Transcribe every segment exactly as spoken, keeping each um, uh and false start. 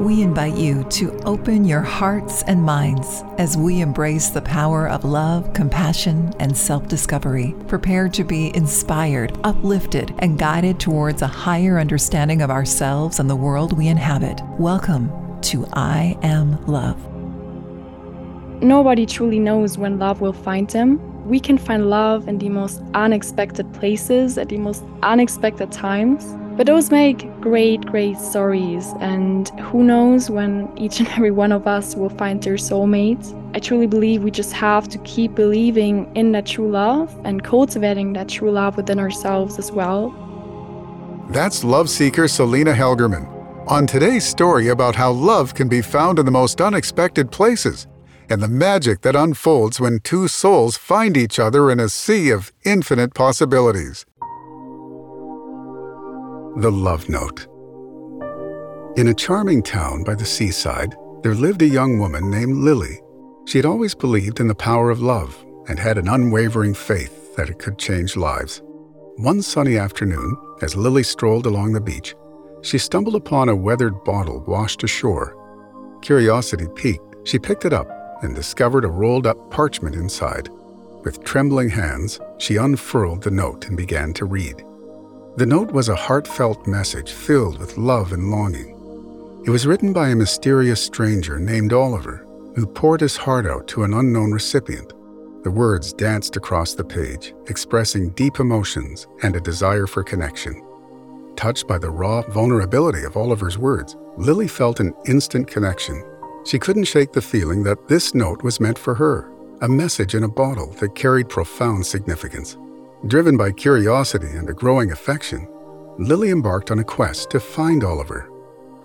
We invite you to open your hearts and minds as we embrace the power of love, compassion, and self-discovery. Prepare to be inspired, uplifted, and guided towards a higher understanding of ourselves and the world we inhabit. Welcome to I Am Love. Nobody truly knows when love will find them. We can find love in the most unexpected places, at the most unexpected times. But those make great, great stories, and who knows when each and every one of us will find their soulmate. I truly believe we just have to keep believing in that true love and cultivating that true love within ourselves as well. That's love seeker Celina Hellgermann on today's story about how love can be found in the most unexpected places and the magic that unfolds when two souls find each other in a sea of infinite possibilities. The Love Note. In a charming town by the seaside, there lived a young woman named Lily. She had always believed in the power of love and had an unwavering faith that it could change lives. One sunny afternoon, as Lily strolled along the beach, she stumbled upon a weathered bottle washed ashore. Curiosity piqued, she picked it up and discovered a rolled-up parchment inside. With trembling hands, she unfurled the note and began to read. The note was a heartfelt message filled with love and longing. It was written by a mysterious stranger named Oliver, who poured his heart out to an unknown recipient. The words danced across the page, expressing deep emotions and a desire for connection. Touched by the raw vulnerability of Oliver's words, Lily felt an instant connection. She couldn't shake the feeling that this note was meant for her, a message in a bottle that carried profound significance. Driven by curiosity and a growing affection, Lily embarked on a quest to find Oliver.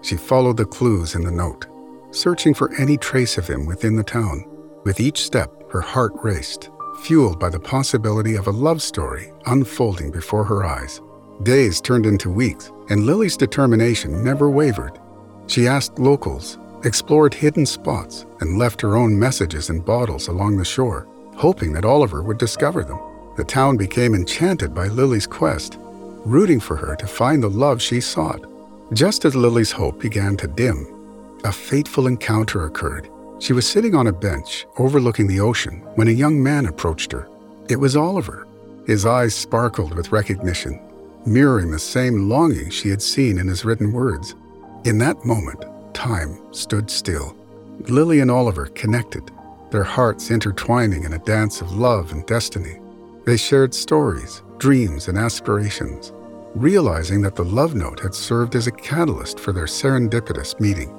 She followed the clues in the note, searching for any trace of him within the town. With each step, her heart raced, fueled by the possibility of a love story unfolding before her eyes. Days turned into weeks, and Lily's determination never wavered. She asked locals, explored hidden spots, and left her own messages in bottles along the shore, hoping that Oliver would discover them. The town became enchanted by Lily's quest, rooting for her to find the love she sought. Just as Lily's hope began to dim, a fateful encounter occurred. She was sitting on a bench overlooking the ocean when a young man approached her. It was Oliver. His eyes sparkled with recognition, mirroring the same longing she had seen in his written words. In that moment, time stood still. Lily and Oliver connected, their hearts intertwining in a dance of love and destiny. They shared stories, dreams, and aspirations, realizing that the love note had served as a catalyst for their serendipitous meeting.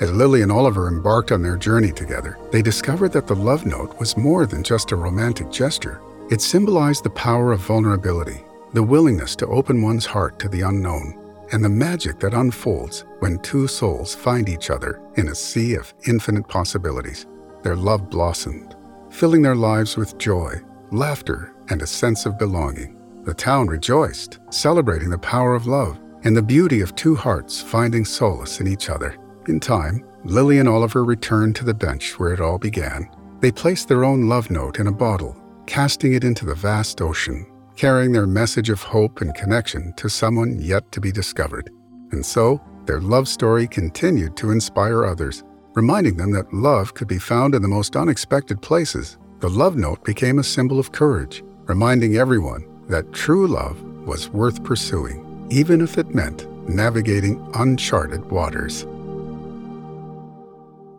As Lily and Oliver embarked on their journey together, they discovered that the love note was more than just a romantic gesture. It symbolized the power of vulnerability, the willingness to open one's heart to the unknown, and the magic that unfolds when two souls find each other in a sea of infinite possibilities. Their love blossomed, filling their lives with joy, laughter, and a sense of belonging. The town rejoiced, celebrating the power of love and the beauty of two hearts finding solace in each other. In time, Lily and Oliver returned to the bench where it all began. They placed their own love note in a bottle, casting it into the vast ocean, carrying their message of hope and connection to someone yet to be discovered. And so, their love story continued to inspire others, reminding them that love could be found in the most unexpected places. The love note became a symbol of courage, reminding everyone that true love was worth pursuing, even if it meant navigating uncharted waters.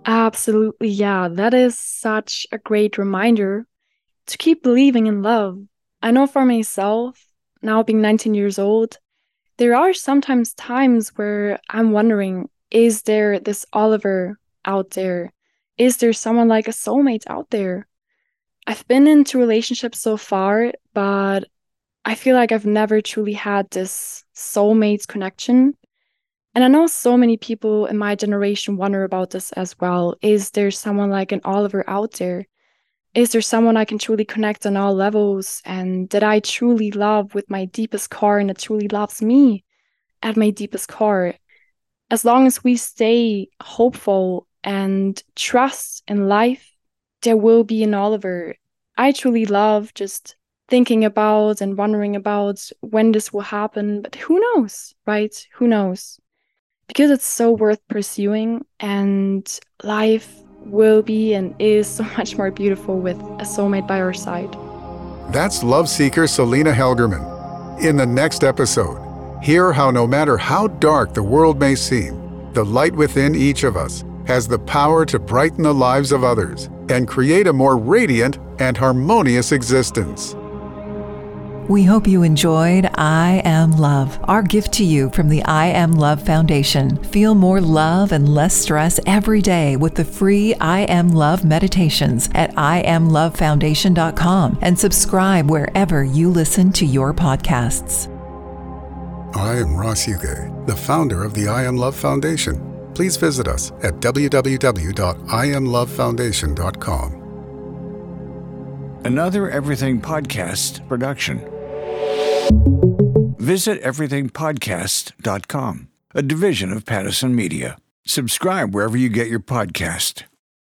Absolutely, yeah. That is such a great reminder to keep believing in love. I know for myself, now being nineteen years old, there are sometimes times where I'm wondering, is there this Oliver out there? Is there someone like a soulmate out there? I've been into relationships so far, but I feel like I've never truly had this soulmate connection. And I know so many people in my generation wonder about this as well. Is there someone like an Oliver out there? Is there someone I can truly connect on all levels and that I truly love with my deepest core and that truly loves me at my deepest core? As long as we stay hopeful and trust in life, there will be an Oliver. I truly love just thinking about and wondering about when this will happen, but who knows, right? Who knows? because it's so worth pursuing, and life will be and is so much more beautiful with a soulmate by our side. That's love seeker Celina Hellgermann. In the next episode, hear how no matter how dark the world may seem, the light within each of us has the power to brighten the lives of others and create a more radiant and harmonious existence. We hope you enjoyed I Am Love, our gift to you from the I Am Love Foundation. Feel more love and less stress every day with the free I Am Love meditations at i am love foundation dot com and subscribe wherever you listen to your podcasts. I am Ross Huguet, the founder of the I Am Love Foundation. Please visit us at w w w dot i am love foundation dot com. Another Everything Podcast production. Visit everything podcast dot com, a division of Patterson Media. Subscribe wherever you get your podcast.